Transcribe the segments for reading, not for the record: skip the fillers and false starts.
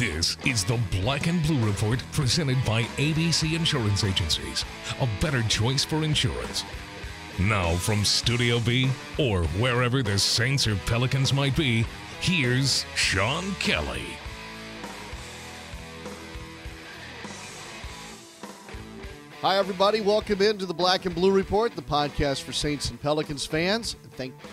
This is the Black and Blue Report, presented by ABC Insurance Agencies, a better choice for insurance. Now from Studio B, or wherever the Saints or Pelicans might be, here's Sean Kelly. Hi, everybody. Welcome into the Black and Blue Report, the podcast for Saints and Pelicans fans.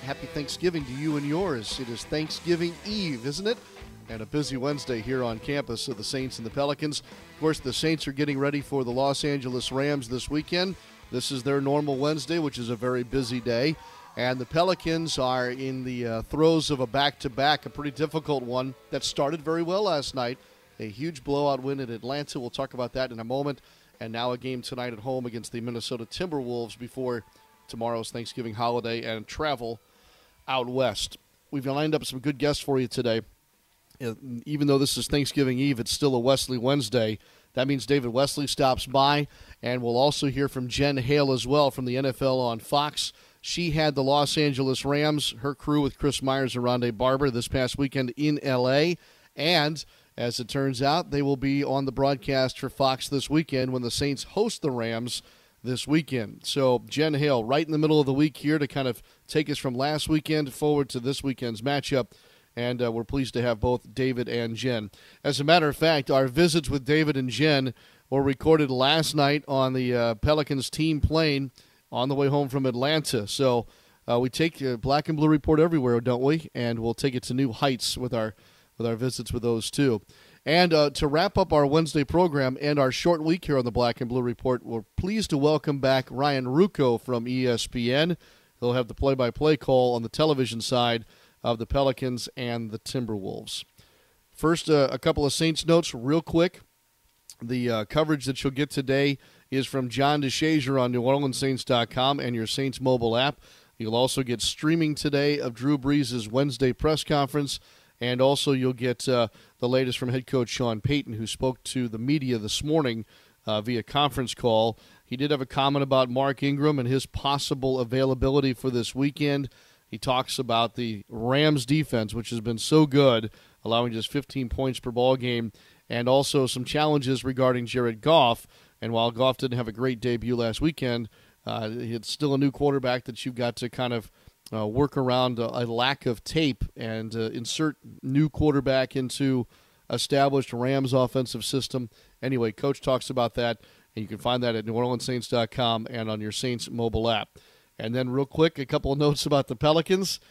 Happy Thanksgiving to you and yours. It is Thanksgiving Eve, isn't it? And a busy Wednesday here on campus of the Saints and the Pelicans. Of course, the Saints are getting ready for the Los Angeles Rams this weekend. This is their normal Wednesday, which is a very busy day. And the Pelicans are in the throes of a back-to-back, a pretty difficult one that started very well last night. A huge blowout win in Atlanta. We'll talk about that in a moment. And now a game tonight at home against the Minnesota Timberwolves before tomorrow's Thanksgiving holiday and travel out west. We've lined up some good guests for you today. Even though this is Thanksgiving Eve, it's still a Wesley Wednesday. That means David Wesley stops by, and we'll also hear from Jen Hale as well from the NFL on Fox. She had the Los Angeles Rams, her crew with Chris Myers and Ronde Barber this past weekend in L.A., and as it turns out, they will be on the broadcast for Fox this weekend when the Saints host the Rams this weekend. So Jen Hale, right in the middle of the week here to kind of take us from last weekend forward to this weekend's matchup. And we're pleased to have both David and Jen. As a matter of fact, our visits with David and Jen were recorded last night on the Pelicans team plane on the way home from Atlanta. So we take Black and Blue Report everywhere, don't we? And we'll take it to new heights with our visits with those two. And to wrap up our Wednesday program and our short week here on the Black and Blue Report, we're pleased to welcome back Ryan Ruocco from ESPN. He'll have the play-by-play call on the television side of the Pelicans and the Timberwolves. First, a couple of Saints notes real quick. The coverage that you'll get today is from John DeShazer on NewOrleansSaints.com and your Saints mobile app. You'll also get streaming today of Drew Brees' Wednesday press conference, and also you'll get the latest from head coach Sean Payton, who spoke to the media this morning via conference call. He did have a comment about Mark Ingram and his possible availability for this weekend. He talks about the Rams defense, which has been so good, allowing just 15 points per ball game, and also some challenges regarding Jared Goff. And while Goff didn't have a great debut last weekend, it's still a new quarterback that you've got to kind of work around a lack of tape and insert new quarterback into established Rams offensive system. Anyway, Coach talks about that, and you can find that at NewOrleansSaints.com and on your Saints mobile app. And then real quick, a couple of notes about the Pelicans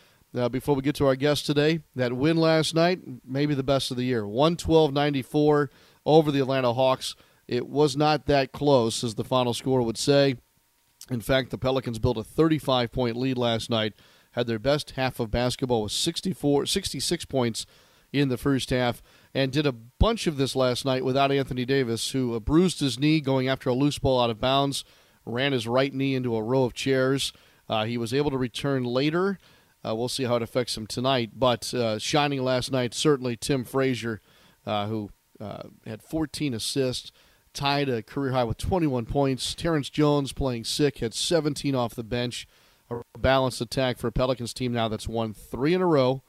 before we get to our guest today. That win last night, maybe the best of the year, 112-94 over the Atlanta Hawks. It was not that close, as the final score would say. In fact, the Pelicans built a 35-point lead last night, had their best half of basketball with 66 points in the first half, and did a bunch of this last night without Anthony Davis, who bruised his knee going after a loose ball out of bounds, ran his right knee into a row of chairs. He was able to return later. We'll see how it affects him tonight. But shining last night, certainly Tim Frazier, who had 14 assists, tied a career high with 21 points. Terrence Jones, playing sick, had 17 off the bench. A balanced attack for a Pelicans team now that's won 3 in a row,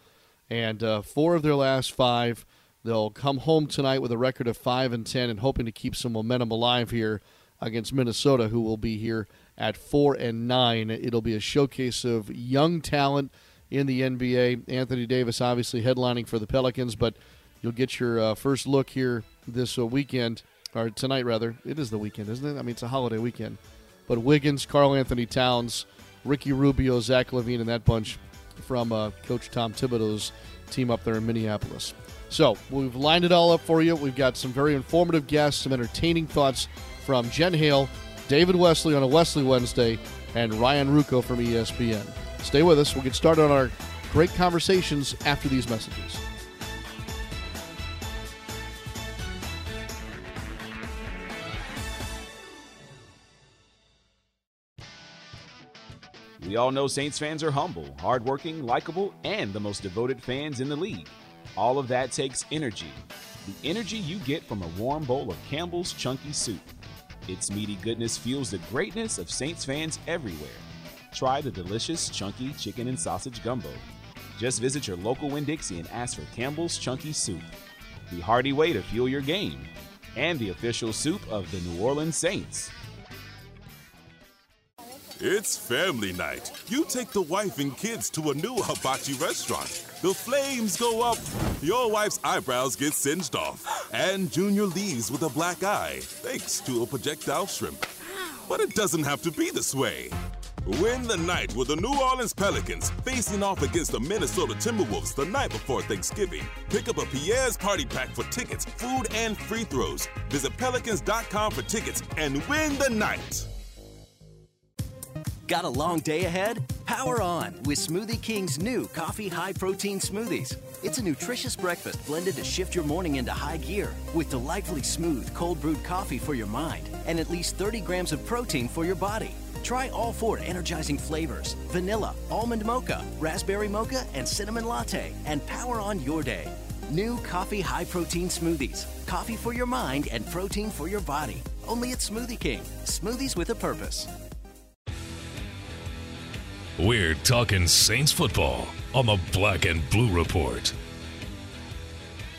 and 4 of their last 5. They'll come home tonight with a record of 5-10 and hoping to keep some momentum alive here against Minnesota, who will be here at 4-9. It'll be a showcase of young talent in the NBA. Anthony Davis obviously headlining for the Pelicans, but you'll get your first look here this weekend, or tonight rather. It is the weekend, isn't it? I mean, it's a holiday weekend. But Wiggins, Karl-Anthony Towns, Ricky Rubio, Zach LaVine, and that bunch from Coach Tom Thibodeau's team up there in Minneapolis. So we've lined it all up for you. We've got some very informative guests, some entertaining thoughts from Jen Hale, David Wesley on a Wesley Wednesday, and Ryan Ruocco from ESPN. Stay with us. We'll get started on our great conversations after these messages. We all know Saints fans are humble, hardworking, likable, and the most devoted fans in the league. All of that takes energy. The energy you get from a warm bowl of Campbell's Chunky Soup. Its meaty goodness fuels the greatness of Saints fans everywhere. Try the delicious Chunky Chicken and Sausage Gumbo. Just visit your local Winn-Dixie and ask for Campbell's Chunky Soup. the hearty way to fuel your game, and the official soup of the New Orleans Saints. It's family night. You take the wife and kids to a new hibachi restaurant. The flames go up, your wife's eyebrows get singed off, and Junior leaves with a black eye thanks to a projectile shrimp. But it doesn't have to be this way. Win the night with the New Orleans Pelicans, facing off against the Minnesota Timberwolves the night before Thanksgiving. Pick up a Pierre's Party Pack for tickets, food, and free throws. Visit Pelicans.com for tickets and win the night. Got a long day ahead? Power on with Smoothie King's new coffee high-protein smoothies. It's a nutritious breakfast blended to shift your morning into high gear with delightfully smooth cold-brewed coffee for your mind and at least 30 grams of protein for your body. Try all four energizing flavors: vanilla, almond mocha, raspberry mocha, and cinnamon latte, and power on your day. New coffee high-protein smoothies. Coffee for your mind and protein for your body. Only at Smoothie King. Smoothies with a purpose. We're talking Saints football on the Black and Blue Report.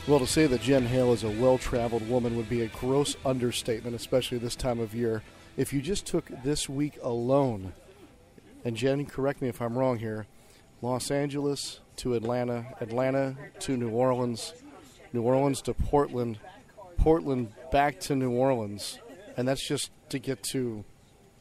Well, to say that Jen Hale is a well-traveled woman would be a gross understatement, especially this time of year. If you just took this week alone, and Jen, correct me if I'm wrong here, Los Angeles to Atlanta, Atlanta to New Orleans, New Orleans to Portland, Portland back to New Orleans, and that's just to get to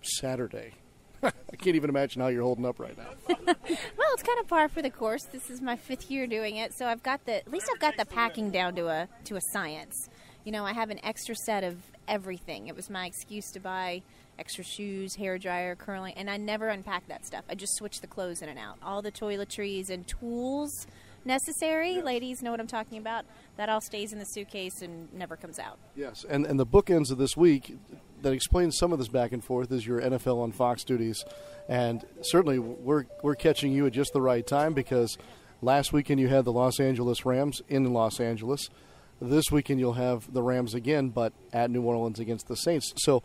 Saturday. I can't even imagine how you're holding up right now. Well, it's kind of par for the course. This is my fifth year doing it, so I've got the, at least I've got the packing down to a science. You know, I have an extra set of everything. It was my excuse to buy extra shoes, hairdryer, curling, and I never unpack that stuff. I just switch the clothes in and out. All the toiletries and tools necessary, yes. Ladies know what I'm talking about, that all stays in the suitcase and never comes out. Yes, and the bookends of this week that explains some of this back and forth is your NFL on Fox duties, and certainly we're catching you at just the right time because last weekend you had the Los Angeles Rams in Los Angeles. This weekend you'll have the Rams again, but at New Orleans against the Saints. So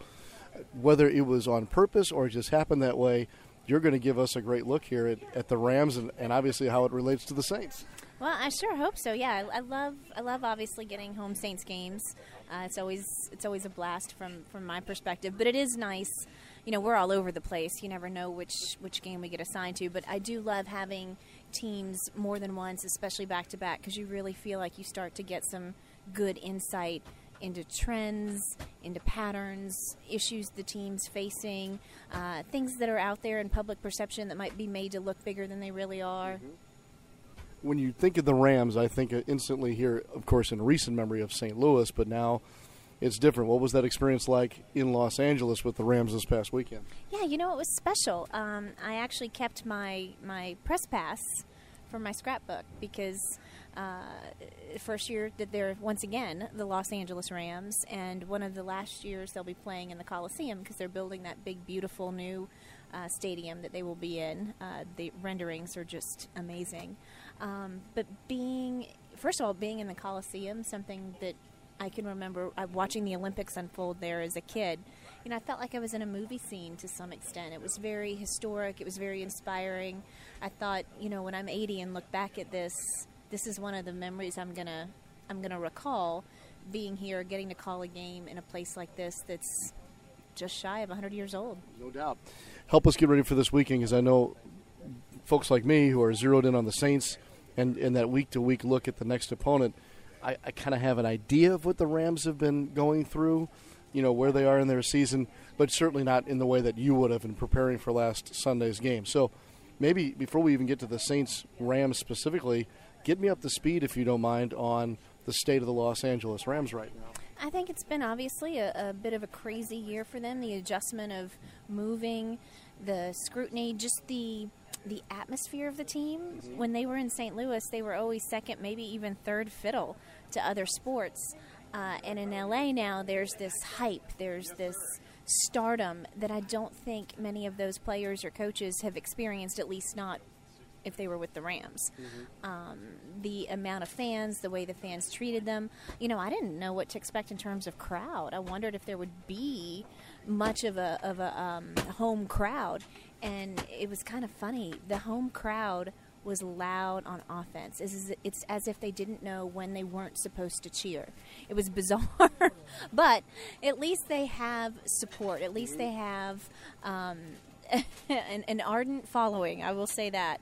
whether it was on purpose or it just happened that way, you're going to give us a great look here at the Rams and obviously how it relates to the Saints. Well, I sure hope so. Yeah, I love obviously getting home Saints games. It's always a blast from my perspective, but it is nice. You know, we're all over the place. You never know which game we get assigned to, but I do love having teams more than once, especially back-to-back, because you really feel like you start to get some good insight into trends, into patterns, issues the team's facing, things that are out there in public perception that might be made to look bigger than they really are. Mm-hmm. When you think of the Rams, I think instantly here, of course, in recent memory of St. Louis, but now it's different. What was that experience like in Los Angeles with the Rams this past weekend? Yeah, you know, it was special. I actually kept my press pass for my scrapbook because first year that they're, once again, the Los Angeles Rams, and one of the last years they'll be playing in the Coliseum because they're building that big, beautiful new stadium that they will be in. The renderings are just amazing. But being in the Coliseum, something that I can remember watching the Olympics unfold there as a kid. You know, I felt like I was in a movie scene to some extent. It was very historic. It was very inspiring. I thought, you know, when I'm 80 and look back at this, this is one of the memories I'm gonna recall, being here, getting to call a game in a place like this that's just shy of 100 years old. No doubt. Help us get ready for this weekend, because I know folks like me who are zeroed in on the Saints and that week-to-week look at the next opponent, I kind of have an idea of what the Rams have been going through, you know, where they are in their season, but certainly not in the way that you would have in preparing for last Sunday's game. So maybe before we even get to the Saints-Rams specifically, get me up to speed, if you don't mind, on the state of the Los Angeles Rams right now. I think it's been obviously a bit of a crazy year for them. The adjustment of moving, the scrutiny, just the atmosphere of the team. Mm-hmm. When they were in St. Louis, they were always second, maybe even third fiddle to other sports. And in L.A. now, there's this hype, there's this stardom that I don't think many of those players or coaches have experienced, at least not if they were with the Rams. Mm-hmm. The amount of fans, the way the fans treated them. You know, I didn't know what to expect in terms of crowd. I wondered if there would be much of a home crowd. And it was kind of funny. The home crowd was loud on offense. It's as if they didn't know when they weren't supposed to cheer. It was bizarre, but at least they have support. At least they have an ardent following, I will say that.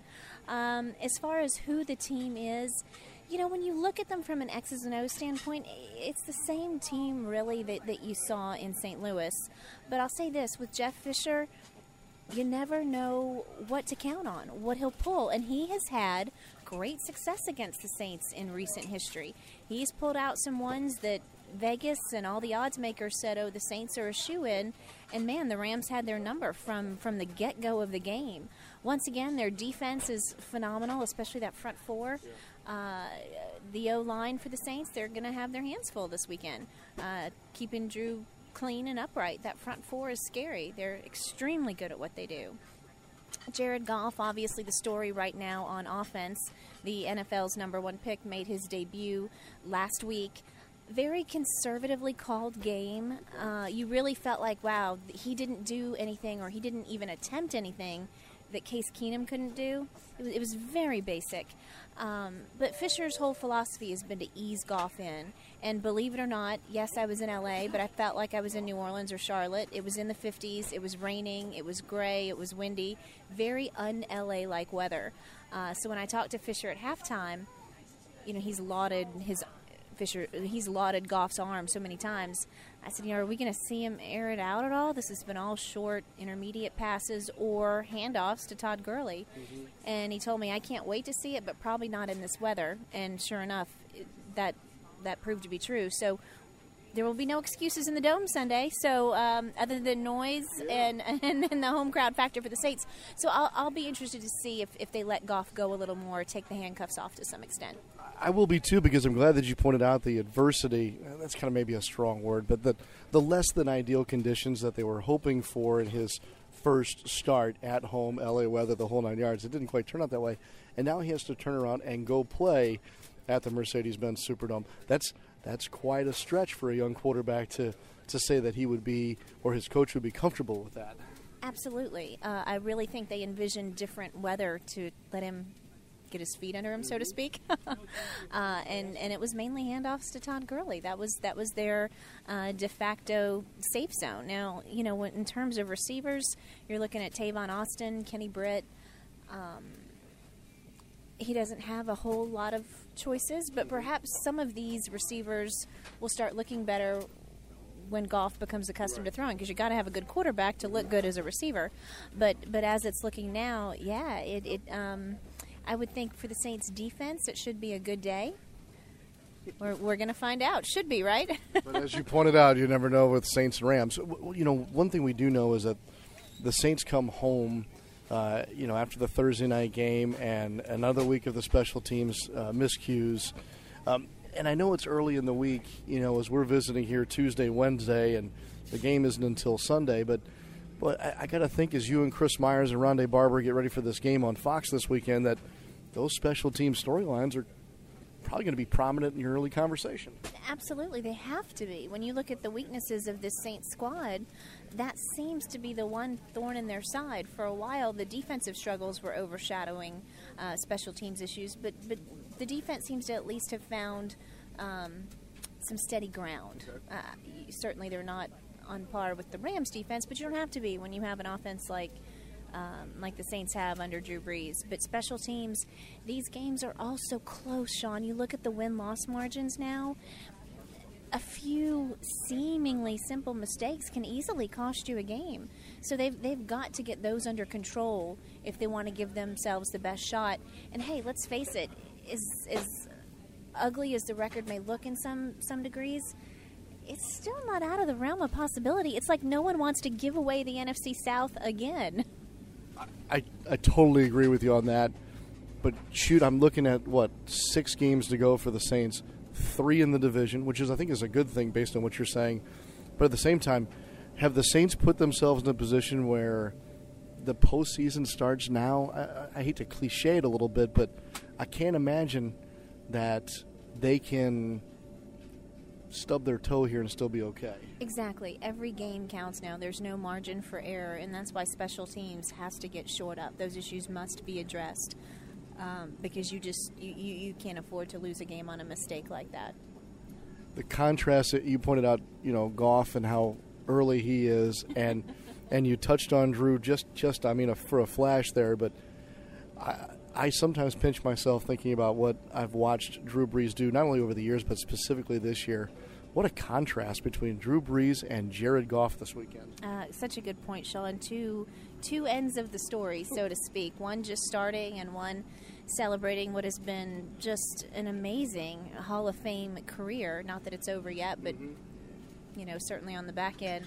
As far as who the team is, you know, when you look at them from an X's and O's standpoint, it's the same team, really, that you saw in St. Louis. But I'll say this, with Jeff Fisher, you never know what to count on, what he'll pull. And he has had great success against the Saints in recent history. He's pulled out some ones that Vegas and all the odds makers said, oh, the Saints are a shoo-in. And, man, the Rams had their number from the get-go of the game. Once again, their defense is phenomenal, especially that front four. Yeah. The O-line for the Saints, they're going to have their hands full this weekend. Keeping Drew clean and upright. That front four is scary. They're extremely good at what they do. Jared Goff, obviously the story right now on offense. The NFL's #1 pick made his debut last week. Very conservatively called game. You really felt like, wow, he didn't do anything, or he didn't even attempt anything that Case Keenum couldn't do. It was very basic. But Fisher's whole philosophy has been to ease Goff in. And believe it or not, yes, I was in L.A., but I felt like I was in New Orleans or Charlotte. It was in the 50s. It was raining. It was gray. It was windy. Very un-L.A.-like weather. So when I talked to Fisher at halftime, you know, he's lauded Goff's arm so many times. I said, you know, are we going to see him air it out at all? This has been all short, intermediate passes or handoffs to Todd Gurley. Mm-hmm. And he told me, I can't wait to see it, but probably not in this weather. And sure enough, that proved to be true. So there will be no excuses in the Dome Sunday. So other than noise, yeah, and the home crowd factor for the Saints. So I'll be interested to see if they let Goff go a little more, take the handcuffs off to some extent. I will be too, because I'm glad that you pointed out the adversity. That's kind of maybe a strong word, but the less than ideal conditions that they were hoping for in his first start at home, LA weather, the whole 9 yards. It didn't quite turn out that way, and now he has to turn around and go play at the Mercedes-Benz Superdome. That's quite a stretch for a young quarterback to say that he would be, or his coach would be, comfortable with that. Absolutely. I really think they envisioned different weather to let him get his feet under him, so to speak. And it was mainly handoffs to Todd Gurley. That was their de facto safe zone. Now, you know, in terms of receivers, you're looking at Tavon Austin, Kenny Britt. He doesn't have a whole lot of choices, but perhaps some of these receivers will start looking better when Goff becomes accustomed to throwing, because you got to have a good quarterback to look good as a receiver. But as it's looking now, yeah, I would think for the Saints defense, it should be a good day. We're going to find out. Should be, right? But as you pointed out, you never know with Saints and Rams. You know, one thing we do know is that the Saints come home, you know, after the Thursday night game and another week of the special teams miscues. And I know it's early in the week, you know, as we're visiting here Tuesday, Wednesday, and the game isn't until Sunday, but I got to think, as you and Chris Myers and Ronde Barber get ready for this game on Fox this weekend, that those special team storylines are probably going to be prominent in your early conversation. Absolutely. They have to be. When you look at the weaknesses of this Saints squad, that seems to be the one thorn in their side. For a while, the defensive struggles were overshadowing special teams issues, but the defense seems to at least have found some steady ground. Okay. Certainly they're not on par with the Rams defense, but you don't have to be when you have an offense like the Saints have under Drew Brees. But special teams, these games are all so close, Sean. You look at the win-loss margins now, a few seemingly simple mistakes can easily cost you a game. So they've got to get those under control if they want to give themselves the best shot. And, hey, let's face it, as ugly as the record may look in some degrees, it's still not out of the realm of possibility. It's like no one wants to give away the NFC South again. I totally agree with you on that. But, shoot, I'm looking at, what, 6 games to go for the Saints, 3 in the division, which is, I think, is a good thing based on what you're saying. But at the same time, have the Saints put themselves in a position where the postseason starts now? I hate to cliche it a little bit, but I can't imagine that they can stub their toe here and still be okay. Exactly. Every game counts now. There's no margin for error, and that's why special teams has to get shored up. Those issues must be addressed. because you can't afford to lose a game on a mistake like that. The contrast that you pointed out, Goff and how early he is, and and you touched on Drew for a flash there, but I sometimes pinch myself thinking about what I've watched Drew Brees do, not only over the years, but specifically this year. What a contrast between Drew Brees and Jared Goff this weekend. Such a good point, Sean. Two ends of the story, so to speak. One just starting and one celebrating what has been just an amazing Hall of Fame career. Not that it's over yet, but, certainly on the back end.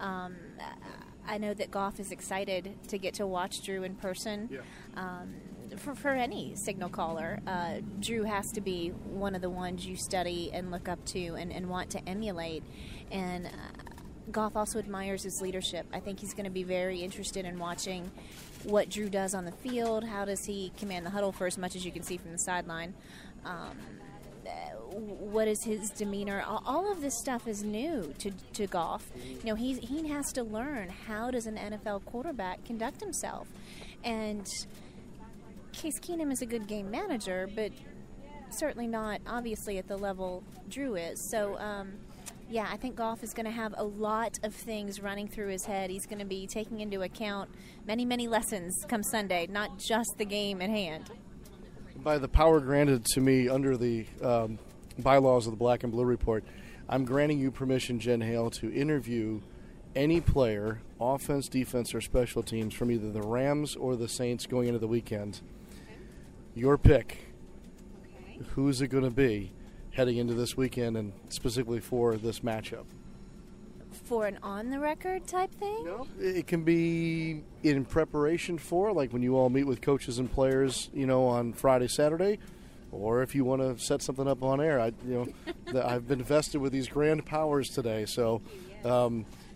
I know that Goff is excited to get to watch Drew in person. Yeah. For any signal caller, Drew has to be one of the ones you study and look up to and want to emulate. And Goff also admires his leadership. I think he's going to be very interested in watching what Drew does on the field. How does he command the huddle for as much as you can see from the sideline? What is his demeanor? All of this stuff is new to Goff. He has to learn, how does an NFL quarterback conduct himself? And Case Keenum is a good game manager, but certainly not, obviously, at the level Drew is. So, I think Goff is going to have a lot of things running through his head. He's going to be taking into account many, many lessons come Sunday, not just the game at hand. By the power granted to me under the bylaws of the Black and Blue Report, I'm granting you permission, Jen Hale, to interview any player, offense, defense, or special teams from either the Rams or the Saints going into the weekend. Your pick. Okay. Who's it going to be heading into this weekend, and specifically for this matchup? For an on-the-record type thing? No. It can be in preparation for, like when you all meet with coaches and players, on Friday, Saturday, or if you want to set something up on air. I've been vested with these grand powers today, so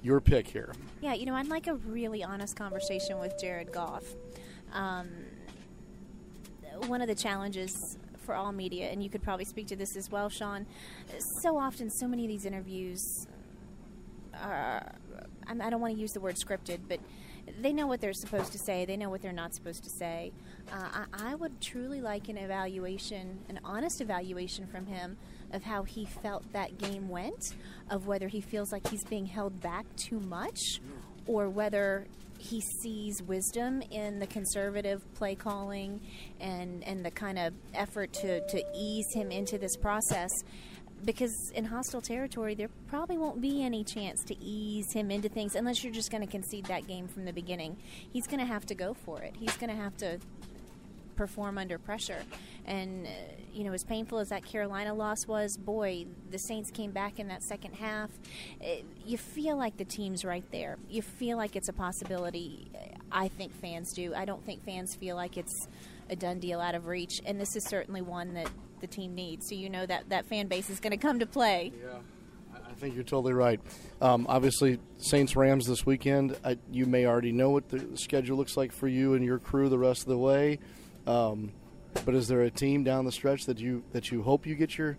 your pick here. Yeah, I'd like a really honest conversation with Jared Goff. One of the challenges for all media, and you could probably speak to this as well, Sean, so often so many of these interviews are, I don't want to use the word scripted, but they know what they're supposed to say. They know what they're not supposed to say. I would truly like an honest evaluation from him of how he felt that game went, of whether he feels like he's being held back too much, or whether he sees wisdom in the conservative play calling and the kind of effort to ease him into this process, because in hostile territory there probably won't be any chance to ease him into things unless you're just going to concede that game from the beginning. He's going to have to go for it. He's going to have to perform under pressure. And as painful as that Carolina loss was, boy, the Saints came back in that second half. You feel like the team's right there. You feel like it's a possibility. I think fans do. I don't think fans feel like it's a done deal, out of reach, and this is certainly one that the team needs. So that fan base is going to come to play. Yeah, I think you're totally right. Obviously, Saints-Rams this weekend. You may already know what the schedule looks like for you and your crew the rest of the way. But is there a team down the stretch that you hope you get your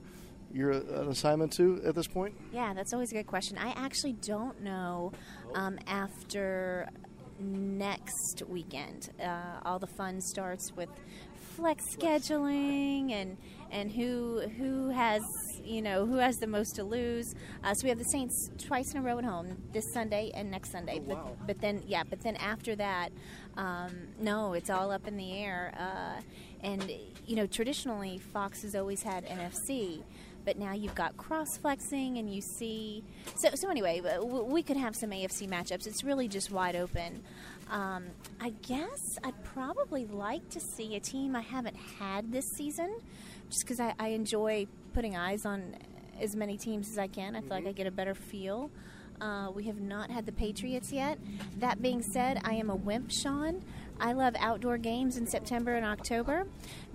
assignment to at this point? Yeah, that's always a good question. I actually don't know after next weekend. All the fun starts with flex scheduling and who has who has the most to lose. So we have the Saints twice in a row at home, this Sunday and next Sunday. Oh, wow. But then after that, no, it's all up in the air. Traditionally Fox has always had NFC, but now you've got cross flexing, and you see. So anyway, we could have some AFC matchups. It's really just wide open. I guess I'd probably like to see a team I haven't had this season, just because I enjoy putting eyes on as many teams as I can. I feel like I get a better feel. We have not had the Patriots yet. That being said, I am a wimp, Sean. I love outdoor games in September and October,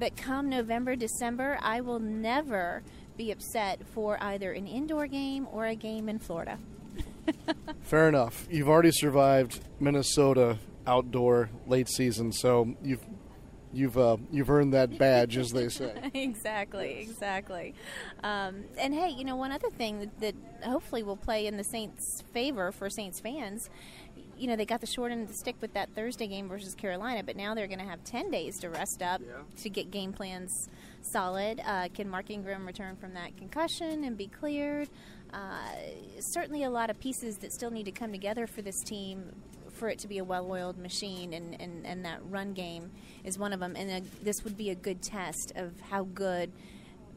but come November, December, I will never be upset for either an indoor game or a game in Florida. Fair enough. You've already survived Minnesota outdoor late season, so you've You've earned that badge, as they say. Exactly. And hey, you know, one other thing that hopefully will play in the Saints' favor for Saints fans, you know, they got the short end of the stick with that Thursday game versus Carolina, but now they're going to have 10 days to rest up to get game plans solid. Can Mark Ingram return from that concussion and be cleared? Certainly a lot of pieces that still need to come together for this team for it to be a well-oiled machine, and that run game is one of them. And this would be a good test of how good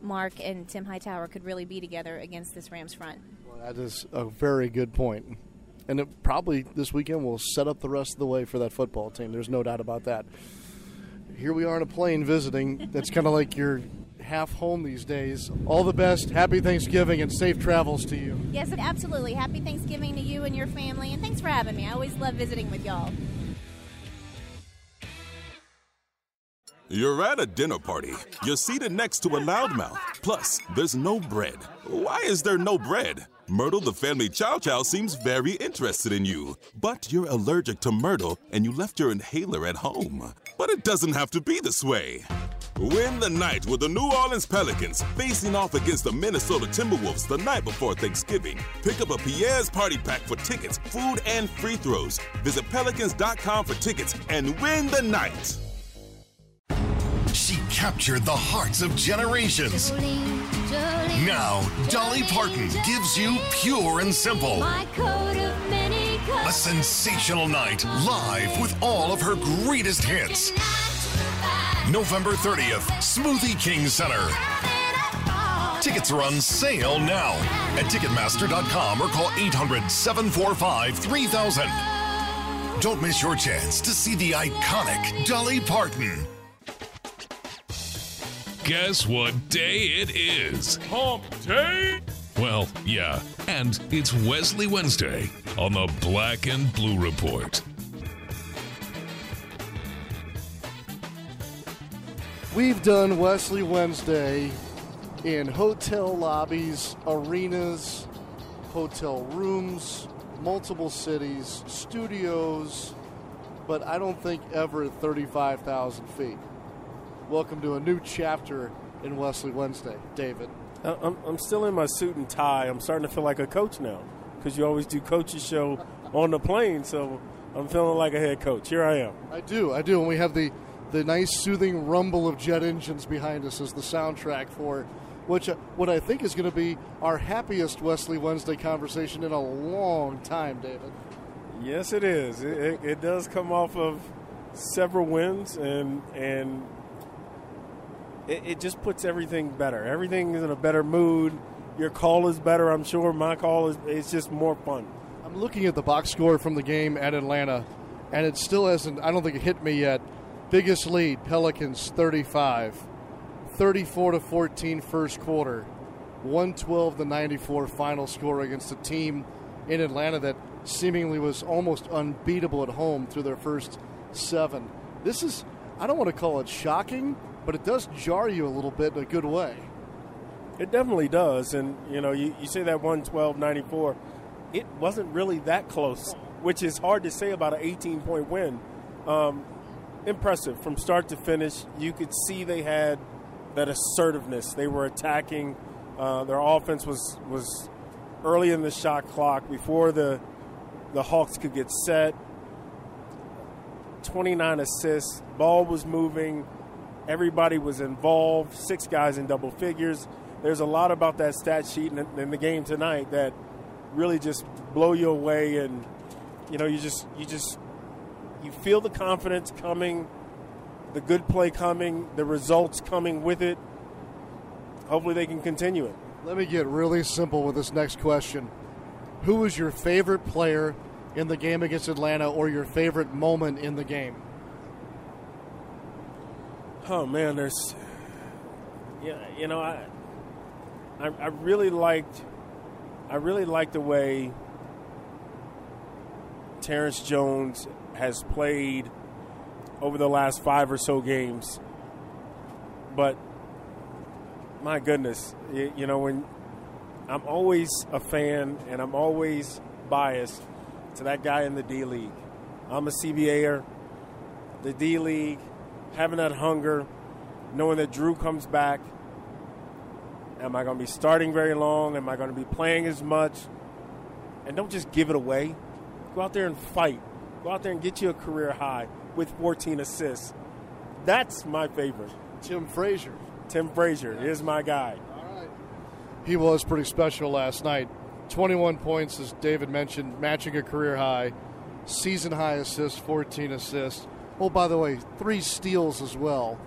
Mark and Tim Hightower could really be together against this Rams front. Well, that is a very good point. And it probably this weekend will set up the rest of the way for that football team. There's no doubt about that. Here we are on a plane visiting. That's kind of like your half home these days. All the best. Happy Thanksgiving and safe travels to you. Yes, absolutely. Happy Thanksgiving to you and your family, and thanks for having me. I always love visiting with y'all. You're at a dinner party. You're seated next to a loudmouth. Plus, there's no bread. Why is there no bread? Myrtle, the family chow seems very interested in you. But you're allergic to myrtle, and you left your inhaler at home. But it doesn't have to be this way. Win the night with the New Orleans Pelicans, facing off against the Minnesota Timberwolves the night before Thanksgiving. Pick up a Pierre's Party Pack for tickets, food, and free throws. Visit Pelicans.com for tickets and win the night. She captured the hearts of generations. Jolie, now, Dolly Parton gives you Pure and Simple. My coat of many colors. A sensational night, live with all of her greatest hits. November 30th, Smoothie King Center. Tickets are on sale now at Ticketmaster.com or call 800-745-3000. Don't miss your chance to see the iconic Dolly Parton. Guess what day it is? Hump Day? Well, yeah, and it's Wesley Wednesday on the Black and Blue Report. We've done Wesley Wednesday in hotel lobbies, arenas, hotel rooms, multiple cities, studios, but I don't think ever at 35,000 feet. Welcome to a new chapter in Wesley Wednesday. David. I'm still in my suit and tie. I'm starting to feel like a coach now because you always do coach's show on the plane, so I'm feeling like a head coach. Here I am. I do, and we have the nice soothing rumble of jet engines behind us as the soundtrack for what I think is going to be our happiest Wesley Wednesday conversation in a long time, David. Yes, it is. It does come off of several wins, and it just puts everything better. Everything is in a better mood. Your call is better, I'm sure. My call is it's just more fun. I'm looking at the box score from the game at Atlanta, and it still hasn't, I don't think it hit me yet. Biggest lead, Pelicans 35, 34-14 first quarter, 112-94 final score against a team in Atlanta that seemingly was almost unbeatable at home through their first 7. This is, I don't want to call it shocking, but it does jar you a little bit in a good way. It definitely does, and you know, you say that 112-94, it wasn't really that close, which is hard to say about an 18-point win. Impressive from start to finish. You could see they had that assertiveness. They were attacking. Their offense was early in the shot clock before the Hawks could get set. 29 assists. Ball was moving. Everybody was involved. 6 guys in double figures. There's a lot about that stat sheet in the game tonight that really just blow you away, and you know you just. You feel the confidence coming, the good play coming, the results coming with it. Hopefully they can continue it. Let me get really simple with this next question. Who was your favorite player in the game against Atlanta, or your favorite moment in the game? Oh, man, there's – yeah, you know, I really liked the way Terrence Jones – has played over the last 5 or so games. But my goodness, you know, when I'm always a fan and I'm always biased to that guy in the D League. I'm a CBAer. The D League, having that hunger, knowing that Drew comes back. Am I going to be starting very long? Am I going to be playing as much? And don't just give it away. Go out there and fight. Go out there and get you a career high with 14 assists. That's my favorite. Tim Frazier is my guy. All right. He was pretty special last night. 21 points, as David mentioned, matching a career high. Season high assists, 14 assists. Oh, by the way, 3 steals as well.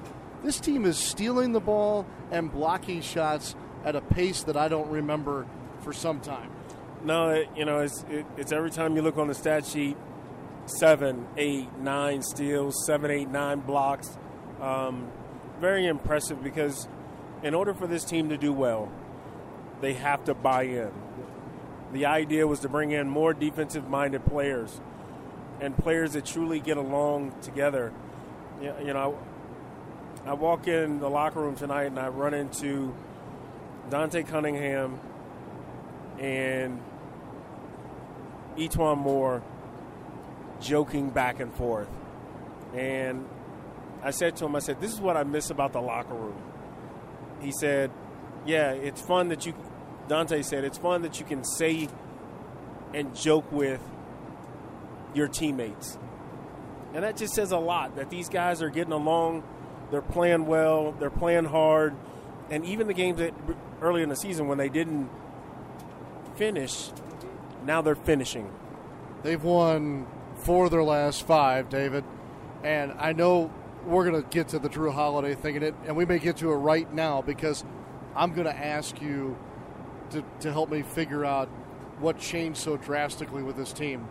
This team is stealing the ball and blocking shots at a pace that I don't remember for some time. No, it's every time you look on the stat sheet, 7, 8, 9 steals, 7, 8, 9 blocks. Very impressive, because in order for this team to do well, they have to buy in. The idea was to bring in more defensive-minded players and players that truly get along together. I walk in the locker room tonight and I run into Dante Cunningham and E'Twaun Moore joking back and forth. And I said to him, this is what I miss about the locker room. He said, Dante said, it's fun that you can say and joke with your teammates. And that just says a lot, that these guys are getting along, they're playing well, they're playing hard. And even the games that early in the season when they didn't finish, now they're finishing. They've won 4 of their last 5, David. And I know we're going to get to the Drew Holiday thing in it, and we may get to it right now, because I'm going to ask you to help me figure out what changed so drastically with this team.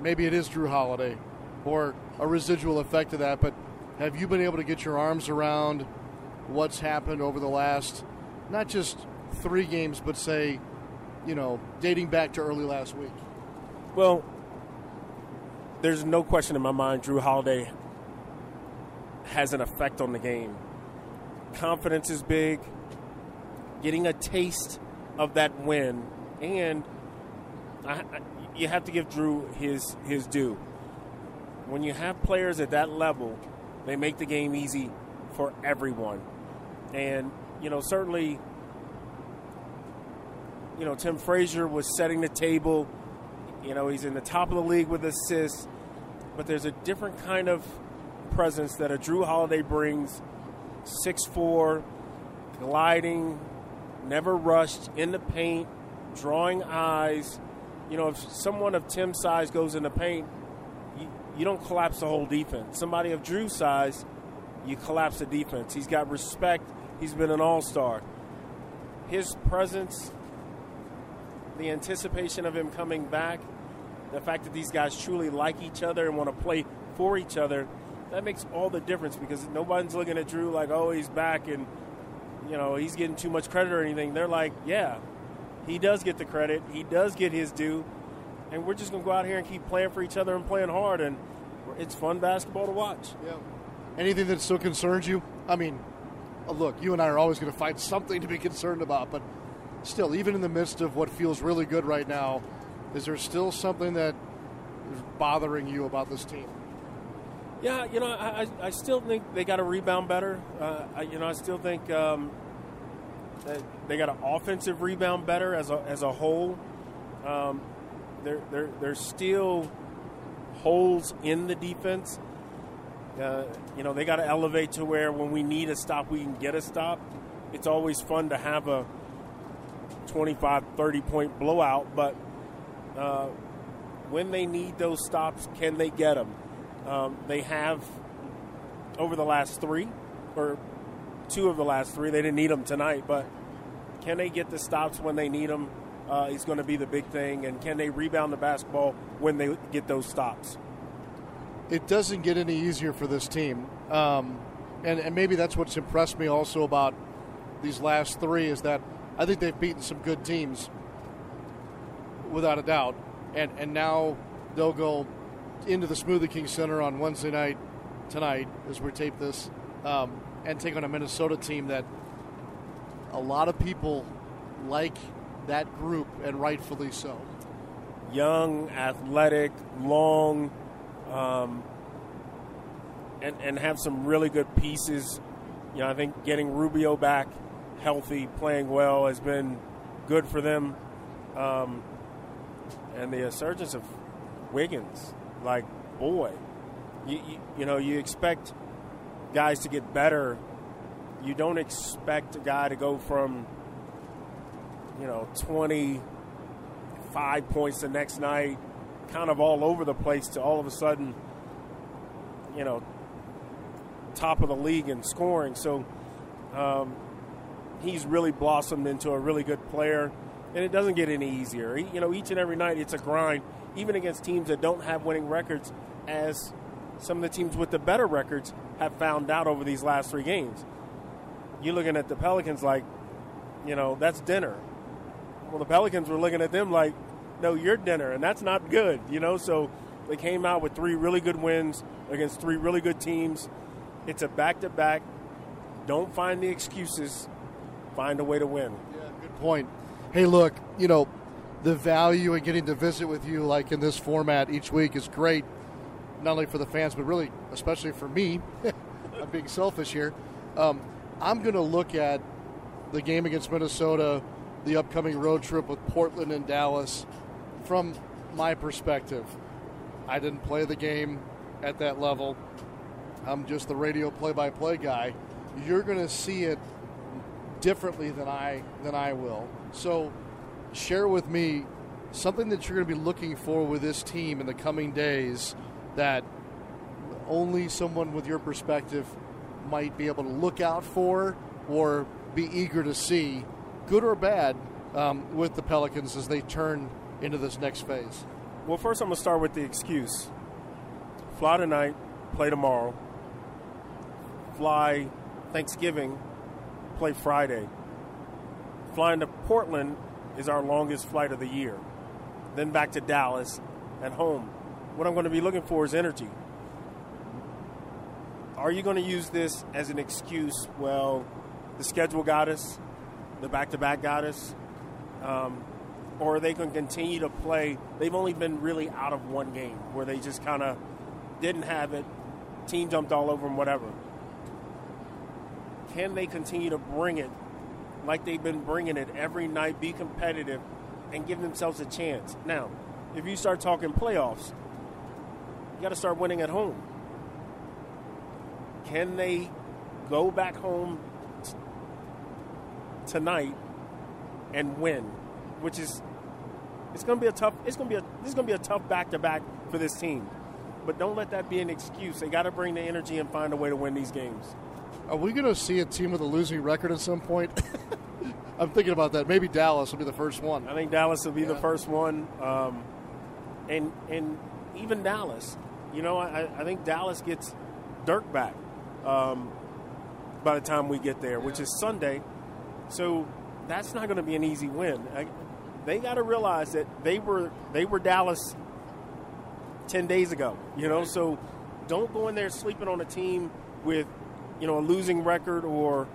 Maybe it is Drew Holiday or a residual effect of that, but have you been able to get your arms around what's happened over the last, not just 3 games, but say, dating back to early last week? Well, there's no question in my mind Drew Holiday has an effect on the game. Confidence is big. Getting a taste of that win, and you have to give Drew his due. When you have players at that level, they make the game easy for everyone. And, certainly, Tim Frazier was setting the table. He's in the top of the league with assists, but there's a different kind of presence that a Drew Holiday brings. 6'4", gliding, never rushed, in the paint, drawing eyes. If someone of Tim's size goes in the paint, you don't collapse the whole defense. Somebody of Drew's size, you collapse the defense. He's got respect. He's been an all-star. His presence, the anticipation of him coming back, the fact that these guys truly like each other and want to play for each other, that makes all the difference, because nobody's looking at Drew like, oh, he's back and he's getting too much credit or anything. They're like, yeah, he does get the credit. He does get his due. And we're just going to go out here and keep playing for each other and playing hard. And it's fun basketball to watch. Yeah. Anything that still concerns you? I mean, look, you and I are always going to find something to be concerned about. But still, even in the midst of what feels really good right now, is there still something that is bothering you about this team? Yeah, I still think they got to rebound better. I still think that they got to offensive rebound better as a whole. There's still holes in the defense. They got to elevate to where when we need a stop, we can get a stop. It's always fun to have a 25, 30-point blowout, but when they need those stops, can they get them? They have over the last 3, or 2 of the last 3. They didn't need them tonight, but can they get the stops when they need them is going to be the big thing, and can they rebound the basketball when they get those stops? It doesn't get any easier for this team, and maybe that's what's impressed me also about these last 3, is that I think they've beaten some good teams without a doubt, and now they'll go into the Smoothie King Center on Wednesday night, tonight, as we tape this, and take on a Minnesota team that a lot of people like that group, and rightfully so. Young, athletic, long, and have some really good pieces. You know, I think getting Rubio back healthy, playing well, has been good for them. And the resurgence of Wiggins, like, boy, you know, you expect guys to get better. You don't expect a guy to go from, you know, 25 points the next night, kind of all over the place, to all of a sudden, you know, top of the league in scoring. So he's really blossomed into a really good player, and it doesn't get any easier. You know, each and every night it's a grind, even against teams that don't have winning records, as some of the teams with the better records have found out over these last three games. You're looking at the Pelicans like, you know, that's dinner. Well, the Pelicans were looking at them like, no, you're dinner, and that's not good, you know. So they came out with three really good wins against three really good teams. It's a back-to-back. Don't find the excuses. Find a way to win. Yeah, good point. Hey, look, you know, the value in getting to visit with you, like in this format each week, is great, not only for the fans, but really especially for me. I'm being selfish here. I'm going to look at the game against Minnesota, the upcoming road trip with Portland and Dallas, from my perspective. I didn't play the game at that level. I'm just the radio play-by-play guy. You're going to see it differently than I will. So share with me something that you're going to be looking for with this team in the coming days that only someone with your perspective might be able to look out for or be eager to see, good or bad, with the Pelicans as they turn into this next phase. Well, first I'm going to start with the excuse. Fly tonight, play tomorrow. Fly Thanksgiving, play Friday. Flying to Portland is our longest flight of the year. Then back to Dallas at home. What I'm going to be looking for is energy. Are you going to use this as an excuse? Well, the schedule got us. The back-to-back got us. Or they can continue to play. They've only been really out of one game where they just kind of didn't have it. Team jumped all over them, whatever. Can they continue to bring it like they've been bringing it every night, be competitive, and give themselves a chance? Now, if you start talking playoffs, you got to start winning at home. Can they go back home tonight and win? Which is, it's going to be a tough back-to-back for this team. But don't let that be an excuse. They got to bring the energy and find a way to win these games. Are we going to see a team with a losing record at some point? I'm thinking about that. Maybe Dallas will be the first one. I think Dallas will be the first one. And even Dallas. You know, I think Dallas gets Dirk back by the time we get there, which is Sunday. So that's not going to be an easy win. They got to realize that they were Dallas 10 days ago, you know. So don't go in there sleeping on a team with, you know, a losing record or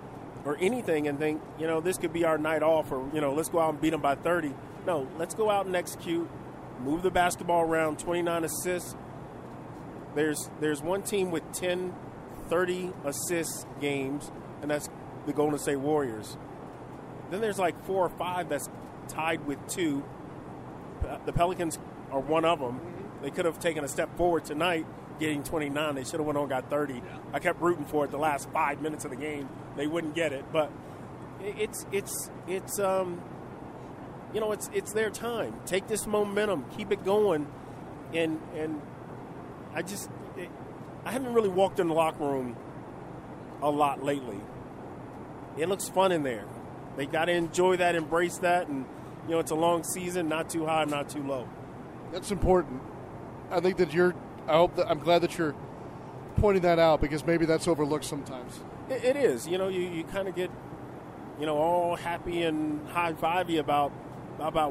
anything and think, you know, this could be our night off, or, you know, let's go out and beat them by 30. No, let's go out and execute, move the basketball around, 29 assists. There's one team with 10 30 assist games, and that's the Golden State Warriors. Then there's like four or five that's tied with two. The Pelicans are one of them. They could have taken a step forward tonight, getting 29. They should have went on and got 30. I kept rooting for it the last 5 minutes of the game. They wouldn't get it, but it's their time. Take this momentum, keep it going, and I haven't really walked in the locker room a lot lately. It looks fun in there. They got to enjoy that, embrace that, and, you know, it's a long season, not too high, not too low. That's important. I think that I'm glad that you're pointing that out, because maybe that's overlooked sometimes. It is. You know, you kind of get, you know, all happy and high-fivey about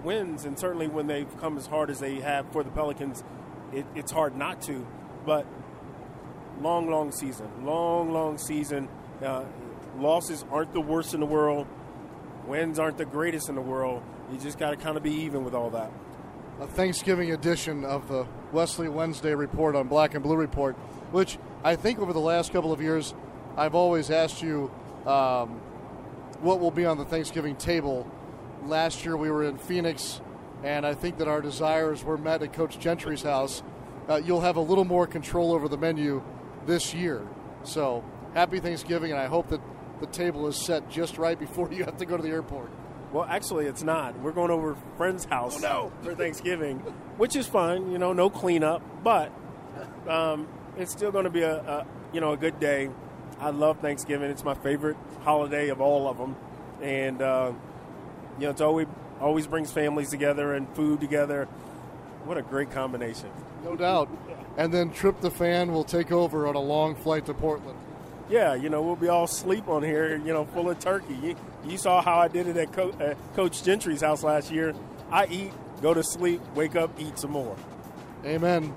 wins, and certainly when they've come as hard as they have for the Pelicans, it's hard not to. But long season. Losses aren't the worst in the world. Wins aren't the greatest in the world. You just got to kind of be even with all that. A Thanksgiving edition of the Wesley Wednesday Report on Black and Blue Report, which I think over the last couple of years, I've always asked you what will be on the Thanksgiving table. Last year we were in Phoenix, and I think that our desires were met at Coach Gentry's house. You'll have a little more control over the menu this year. So happy Thanksgiving, and I hope that the table is set just right before you have to go to the airport. Well, actually, it's not. We're going over to a friend's house for Thanksgiving, which is fun. You know, no cleanup, but it's still going to be a good day. I love Thanksgiving. It's my favorite holiday of all of them, and it's always brings families together and food together. What a great combination. No doubt. And then Trip the Fan will take over on a long flight to Portland. Yeah, we'll be all asleep on here, full of turkey. You saw how I did it at Coach Gentry's house last year. I eat, go to sleep, wake up, eat some more. Amen.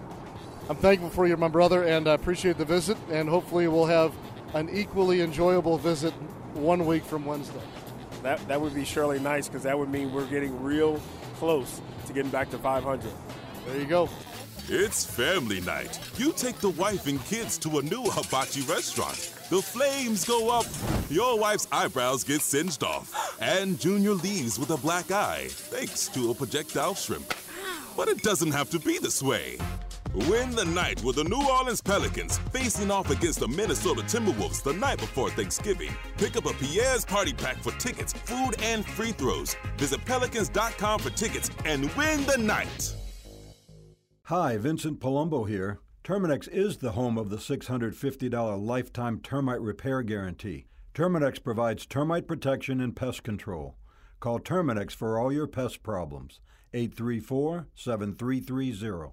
I'm thankful for you, my brother, and I appreciate the visit. And hopefully we'll have an equally enjoyable visit 1 week from Wednesday. That would be surely nice, because that would mean we're getting real close to getting back to 500. There you go. It's family night. You take the wife and kids to a new hibachi restaurant. The flames go up, your wife's eyebrows get singed off, and Junior leaves with a black eye, thanks to a projectile shrimp. But it doesn't have to be this way. Win the night with the New Orleans Pelicans, facing off against the Minnesota Timberwolves the night before Thanksgiving. Pick up a Pierre's Party Pack for tickets, food, and free throws. Visit Pelicans.com for tickets and win the night. Hi, Vincent Palumbo here. Terminex is the home of the $650 lifetime termite repair guarantee. Terminex provides termite protection and pest control. Call Terminex for all your pest problems. 834-7330.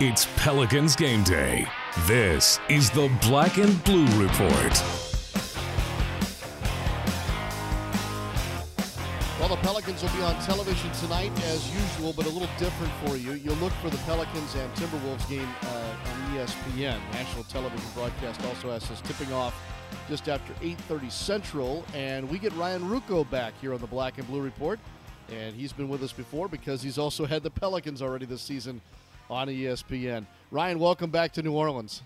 It's Pelicans game day. This is the Black and Blue Report. Well, the Pelicans will be on television tonight as usual, but a little different for you. You'll look for the Pelicans and Timberwolves game on ESPN. National television broadcast also has us tipping off just after 8:30 Central, and we get Ryan Ruocco back here on the Black and Blue Report, and he's been with us before because he's also had the Pelicans already this season on ESPN. Ryan, welcome back to New Orleans.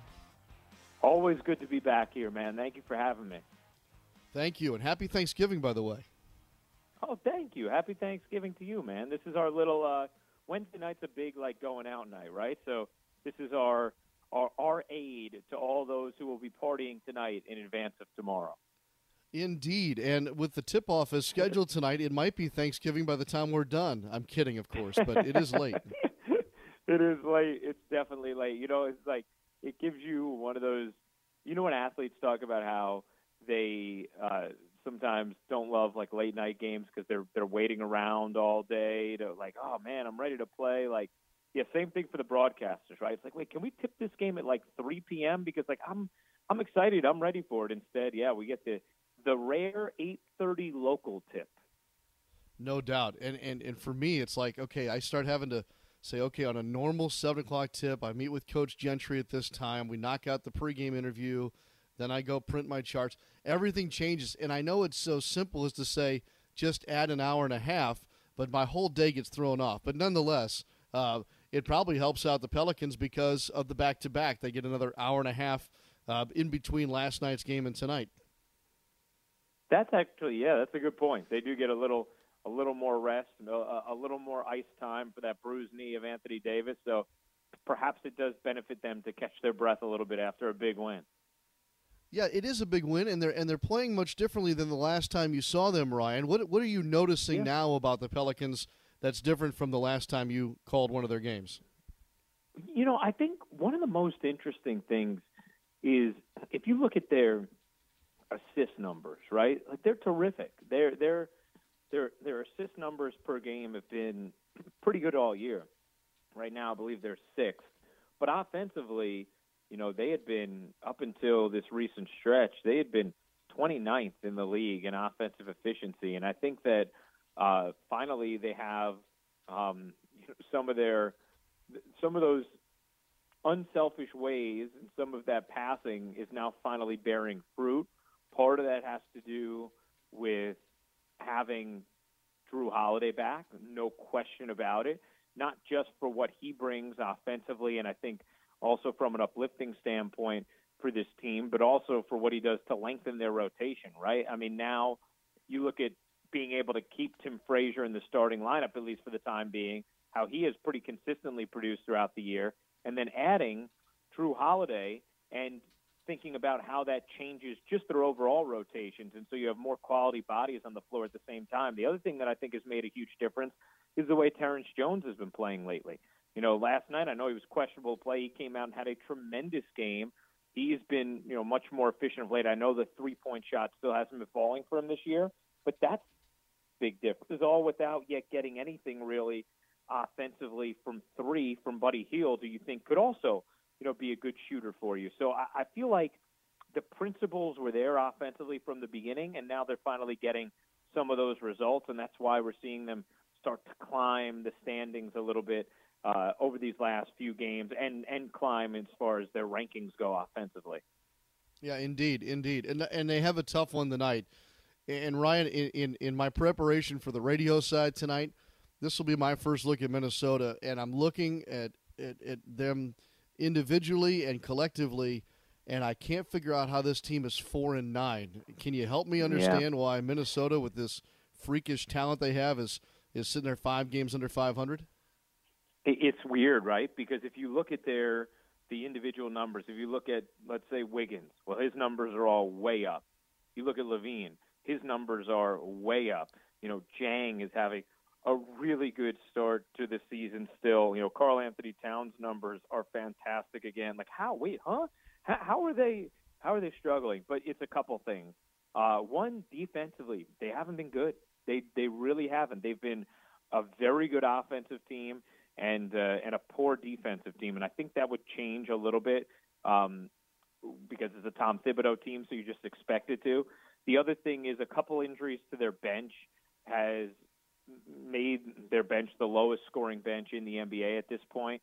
Always good to be back here, man. Thank you for having me. Thank you, and happy Thanksgiving, by the way. Oh, thank you. Happy Thanksgiving to you, man. This is our little Wednesday night's a big, going out night, right? So this is our aid to all those who will be partying tonight in advance of tomorrow. Indeed. And with the tip-off as scheduled tonight, it might be Thanksgiving by the time we're done. I'm kidding, of course, but it is late. It is late. It's definitely late. It's it gives you one of those, when athletes talk about how they sometimes don't love late night games because they're waiting around all day to oh man, I'm ready to play. Same thing for the broadcasters, right? It's wait, can we tip this game at 3 p.m. because I'm excited, I'm ready for it. Instead, we get the rare 8:30 local tip. No doubt, and for me, it's okay. I start having to say, okay, on a normal 7 o'clock tip, I meet with Coach Gentry at this time. We knock out the pregame interview. Then I go print my charts. Everything changes. And I know it's so simple as to say, just add an hour and a half, but my whole day gets thrown off. But nonetheless, it probably helps out the Pelicans because of the back-to-back. They get another hour and a half in between last night's game and tonight. That's actually, yeah, that's a good point. They do get a little more rest, a little more ice time for that bruised knee of Anthony Davis. So perhaps it does benefit them to catch their breath a little bit after a big win. Yeah, it is a big win, and they're playing much differently than the last time you saw them, Ryan. What are you noticing now about the Pelicans that's different from the last time you called one of their games? You know, I think one of the most interesting things is if you look at their assist numbers, right? Like, they're terrific. Their assist numbers per game have been pretty good all year. Right now, I believe they're sixth. But offensively, you know, they had been, up until this recent stretch, they had been 29th in the league in offensive efficiency. And I think that finally they have some of those unselfish ways, and some of that passing is now finally bearing fruit. Part of that has to do with having Drew Holiday back, no question about it, not just for what he brings offensively, and I think also from an uplifting standpoint for this team, but also for what he does to lengthen their rotation, right? I mean, now you look at being able to keep Tim Frazier in the starting lineup, at least for the time being, how he has pretty consistently produced throughout the year, and then adding Drew Holiday and thinking about how that changes just their overall rotations, and so you have more quality bodies on the floor at the same time. The other thing that I think has made a huge difference is the way Terrence Jones has been playing lately. You know, last night, I know he was questionable to play. He came out and had a tremendous game. He's been, you know, much more efficient of late. I know the three-point shot still hasn't been falling for him this year, but that's a big difference. It's all without yet getting anything really offensively from three from Buddy Hield, who you think could also, you know, be a good shooter for you. So I feel like the principles were there offensively from the beginning, and now they're finally getting some of those results, and that's why we're seeing them start to climb the standings a little bit over these last few games and climb as far as their rankings go offensively. Yeah, indeed. And they have a tough one tonight. And Ryan, in my preparation for the radio side tonight, this will be my first look at Minnesota, and I'm looking at them individually and collectively, and I can't figure out how this team is 4-9. Can you help me understand why Minnesota, with this freakish talent they have, is sitting there 5 games under 500? It's weird, right? Because if you look at the individual numbers, if you look at, let's say, Wiggins, well, his numbers are all way up. You look at LaVine, his numbers are way up. You know, Jang is having a really good start to the season still. You know, Karl-Anthony Towns' numbers are fantastic again. Like, how are they struggling? But it's a couple things. One, defensively, they haven't been good. They really haven't. They've been a very good offensive team and a poor defensive team. And I think that would change a little bit because it's a Tom Thibodeau team, so you just expect it to. The other thing is a couple injuries to their bench has made their bench the lowest scoring bench in the NBA at this point.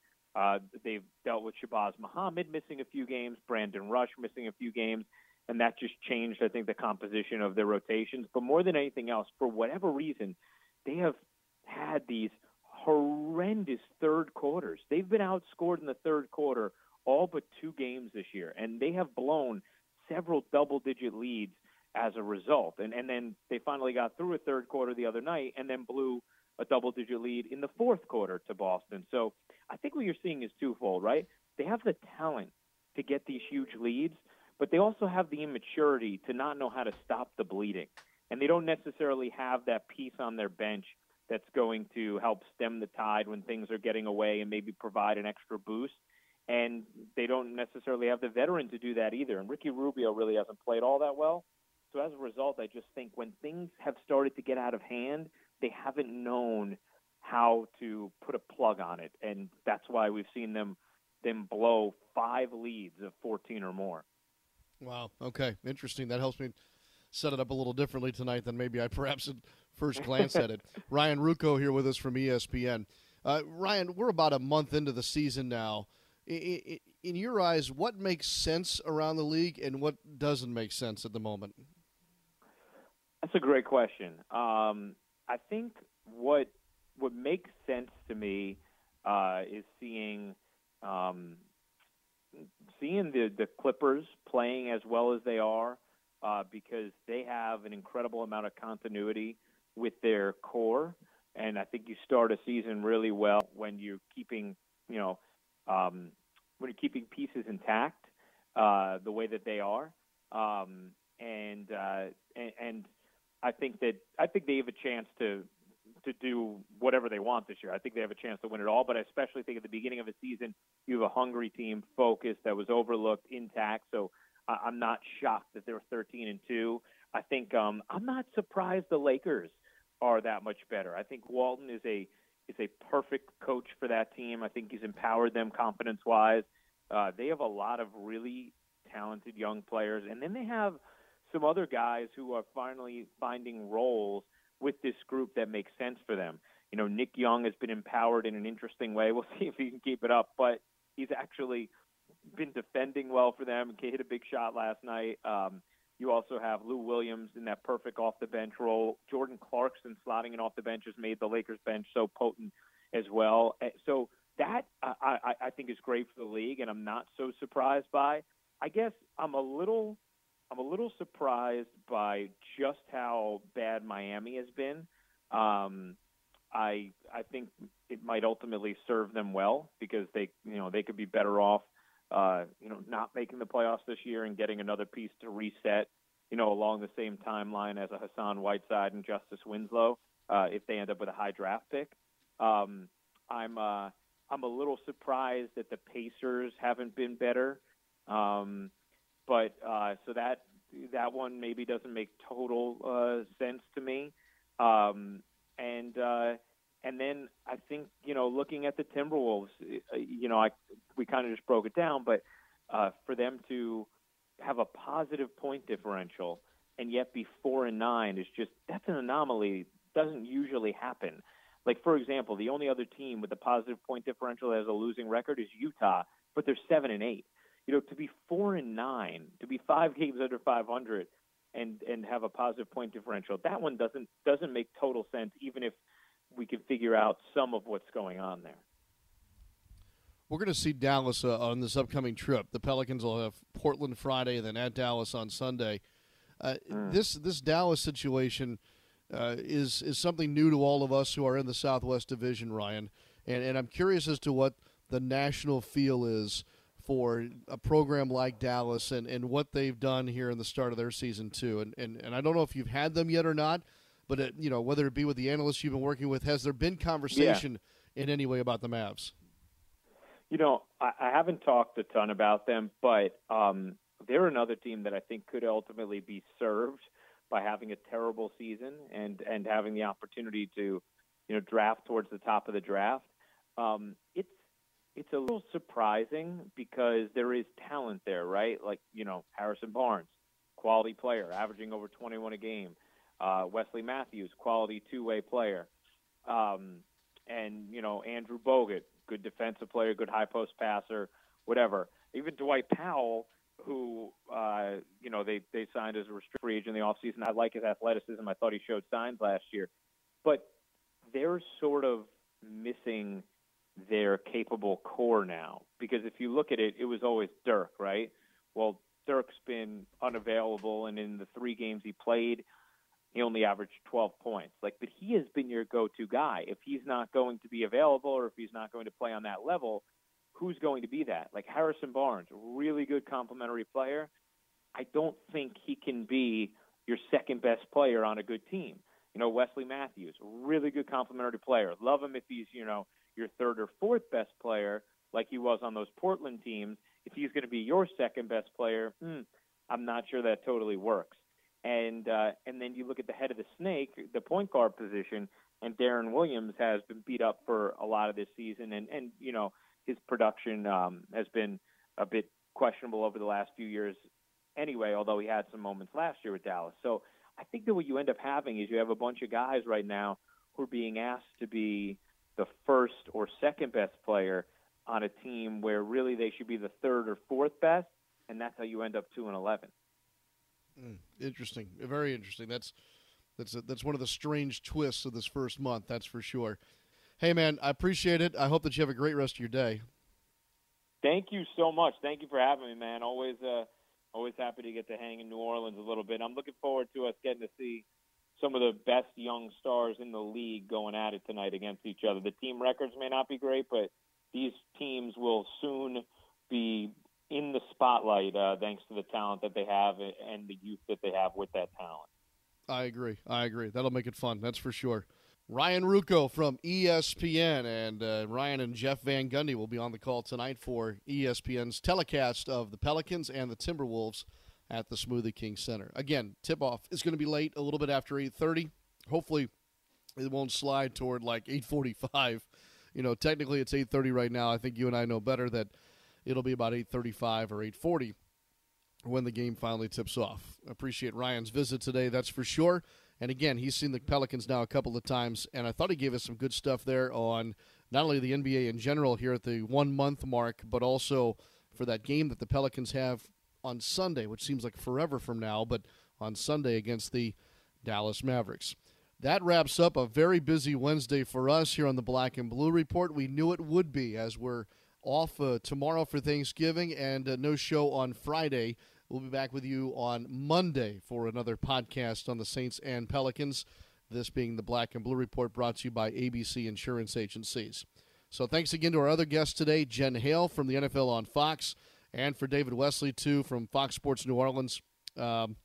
They've dealt with Shabazz Muhammad missing a few games, Brandon Rush missing a few games, and that just changed, I think, the composition of their rotations. But more than anything else, for whatever reason, they have had these horrendous third quarters. They've been outscored in the third quarter all but 2 games this year, and they have blown several double-digit leads as a result. And then they finally got through a third quarter the other night and then blew a double-digit lead in the fourth quarter to Boston. So I think what you're seeing is twofold, right? They have the talent to get these huge leads, but they also have the immaturity to not know how to stop the bleeding. And they don't necessarily have that piece on their bench that's going to help stem the tide when things are getting away and maybe provide an extra boost. And they don't necessarily have the veteran to do that either. And Ricky Rubio really hasn't played all that well. So as a result, I just think when things have started to get out of hand, they haven't known how to put a plug on it. And that's why we've seen them blow 5 leads of 14 or more. Wow. Okay. Interesting. That helps me set it up a little differently tonight than maybe I perhaps at first glance at it. Ryan Ruocco here with us from ESPN. Ryan, we're about a month into the season now. In your eyes, what makes sense around the league and what doesn't make sense at the moment? That's a great question. I think what makes sense to me is seeing the Clippers playing as well as they are, because they have an incredible amount of continuity with their core. And I think you start a season really well when you're keeping, when you're keeping pieces intact the way that they are. And I think they have a chance to do whatever they want this year. I think they have a chance to win it all, but I especially think at the beginning of a season, you have a hungry team, focused, that was overlooked, intact. So I'm not shocked that they were 13-2. I think I'm not surprised the Lakers are that much better. I think Walton is a perfect coach for that team. I think he's empowered them confidence-wise. They have a lot of really talented young players, and then they have some other guys who are finally finding roles with this group that makes sense for them. You know, Nick Young has been empowered in an interesting way. We'll see if he can keep it up, but he's actually been defending well for them. He hit a big shot last night. You also have Lou Williams in that perfect off-the-bench role. Jordan Clarkson slotting in off the bench has made the Lakers bench so potent as well. So that, I think, is great for the league, and I'm not so surprised by. I guess I'm a little surprised by just how bad Miami has been. I think it might ultimately serve them well, because they could be better off not making the playoffs this year and getting another piece to reset, along the same timeline as a Hassan Whiteside and Justice Winslow, if they end up with a high draft pick. I'm a little surprised that the Pacers haven't been better. So that one maybe doesn't make total sense to me. And then I think, looking at the Timberwolves, we kind of just broke it down, but for them to have a positive point differential and yet be 4-9 is just, that's an anomaly. Doesn't usually happen. Like, for example, the only other team with a positive point differential that has a losing record is Utah, but they're 7-8. To be 4-9, to be 5 games under 500 and have a positive point differential, that one doesn't make total sense, even if we can figure out some of what's going on there. We're going to see Dallas on this upcoming trip. The Pelicans will have Portland Friday, then at Dallas on Sunday. This Dallas situation is something new to all of us who are in the Southwest Division, Ryan. And I'm curious as to what the national feel is for a program like Dallas and what they've done here in the start of their season too. And I don't know if you've had them yet or not, but whether it be with the analysts you've been working with, has there been conversation in any way about the Mavs? I haven't talked a ton about them, but they're another team that I think could ultimately be served by having a terrible season and having the opportunity to, draft towards the top of the draft. It's a little surprising because there is talent there, right? Like, Harrison Barnes, quality player, averaging over 21 a game. Wesley Matthews, quality two-way player. Andrew Bogut, good defensive player, good high-post passer, whatever. Even Dwight Powell, who, they signed as a restricted free agent in the offseason. I like his athleticism. I thought he showed signs last year. But they're sort of missing their capable core now, because if you look at it, it was always Dirk, right? Well, Dirk's been unavailable, and in the 3 games he played, he only averaged 12 points. But he has been your go-to guy. If he's not going to be available, or if he's not going to play on that level, who's going to be that? Harrison Barnes, really good complimentary player. I don't think he can be your second-best player on a good team. Wesley Matthews, really good complimentary player. Love him if he's, your third or fourth best player, like he was on those Portland teams. If he's going to be your second best player, I'm not sure that totally works. And then you look at the head of the snake, the point guard position, and Darren Williams has been beat up for a lot of this season. And his production has been a bit questionable over the last few years anyway, although he had some moments last year with Dallas. So I think that what you end up having is you have a bunch of guys right now who are being asked to be the first or second best player on a team where really they should be the third or fourth best, and that's how you end up 2-11. Interesting, very interesting. That's one of the strange twists of this first month, that's for sure. Hey, man, I appreciate it. I hope that you have a great rest of your day. Thank you so much. Thank you for having me, man. Always happy to get to hang in New Orleans a little bit. I'm looking forward to us getting to see some of the best young stars in the league going at it tonight against each other. The team records may not be great, but these teams will soon be in the spotlight thanks to the talent that they have and the youth that they have with that talent. I agree. That'll make it fun, that's for sure. Ryan Ruocco from ESPN, and Ryan and Jeff Van Gundy will be on the call tonight for ESPN's telecast of the Pelicans and the Timberwolves at the Smoothie King Center. Again, tip-off is going to be late, a little bit after 8:30. Hopefully it won't slide toward like 8:45. You know, technically it's 8:30 right now. I think you and I know better that it'll be about 8:35 or 8:40 when the game finally tips off. Appreciate Ryan's visit today, that's for sure. And again, he's seen the Pelicans now a couple of times, and I thought he gave us some good stuff there on not only the NBA in general here at the one-month mark, but also for that game that the Pelicans have on Sunday, which seems like forever from now, but on Sunday against the Dallas Mavericks. That wraps up a very busy Wednesday for us here on the Black and Blue Report. We knew it would be, as we're off tomorrow for Thanksgiving and no show on Friday. We'll be back with you on Monday for another podcast on the Saints and Pelicans, this being the Black and Blue Report brought to you by ABC Insurance Agencies. So thanks again to our other guests today, Jen Hale from the NFL on Fox, and for David Wesley, too, from Fox Sports New Orleans on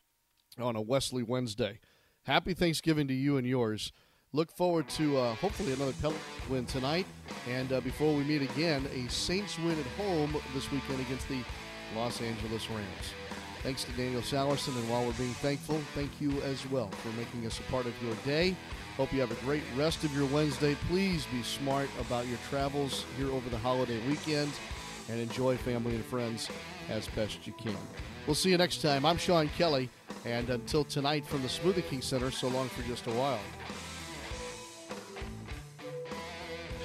a Wesley Wednesday. Happy Thanksgiving to you and yours. Look forward to hopefully another Pelicans win tonight. And before we meet again, a Saints win at home this weekend against the Los Angeles Rams. Thanks to Daniel Salerson, and while we're being thankful, thank you as well for making us a part of your day. Hope you have a great rest of your Wednesday. Please be smart about your travels here over the holiday weekend, and enjoy family and friends as best you can. We'll see you next time. I'm Sean Kelly, and until tonight from the Smoothie King Center, so long for just a while.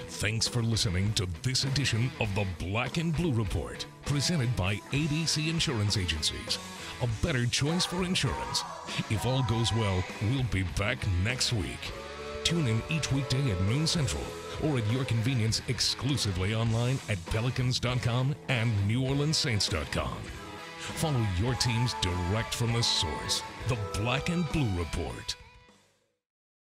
Thanks for listening to this edition of the Black and Blue Report, presented by ABC Insurance Agencies. A better choice for insurance. If all goes well, we'll be back next week. Tune in each weekday at noon Central, or at your convenience exclusively online at Pelicans.com and NewOrleansSaints.com. Follow your teams direct from the source. The Black and Blue Report.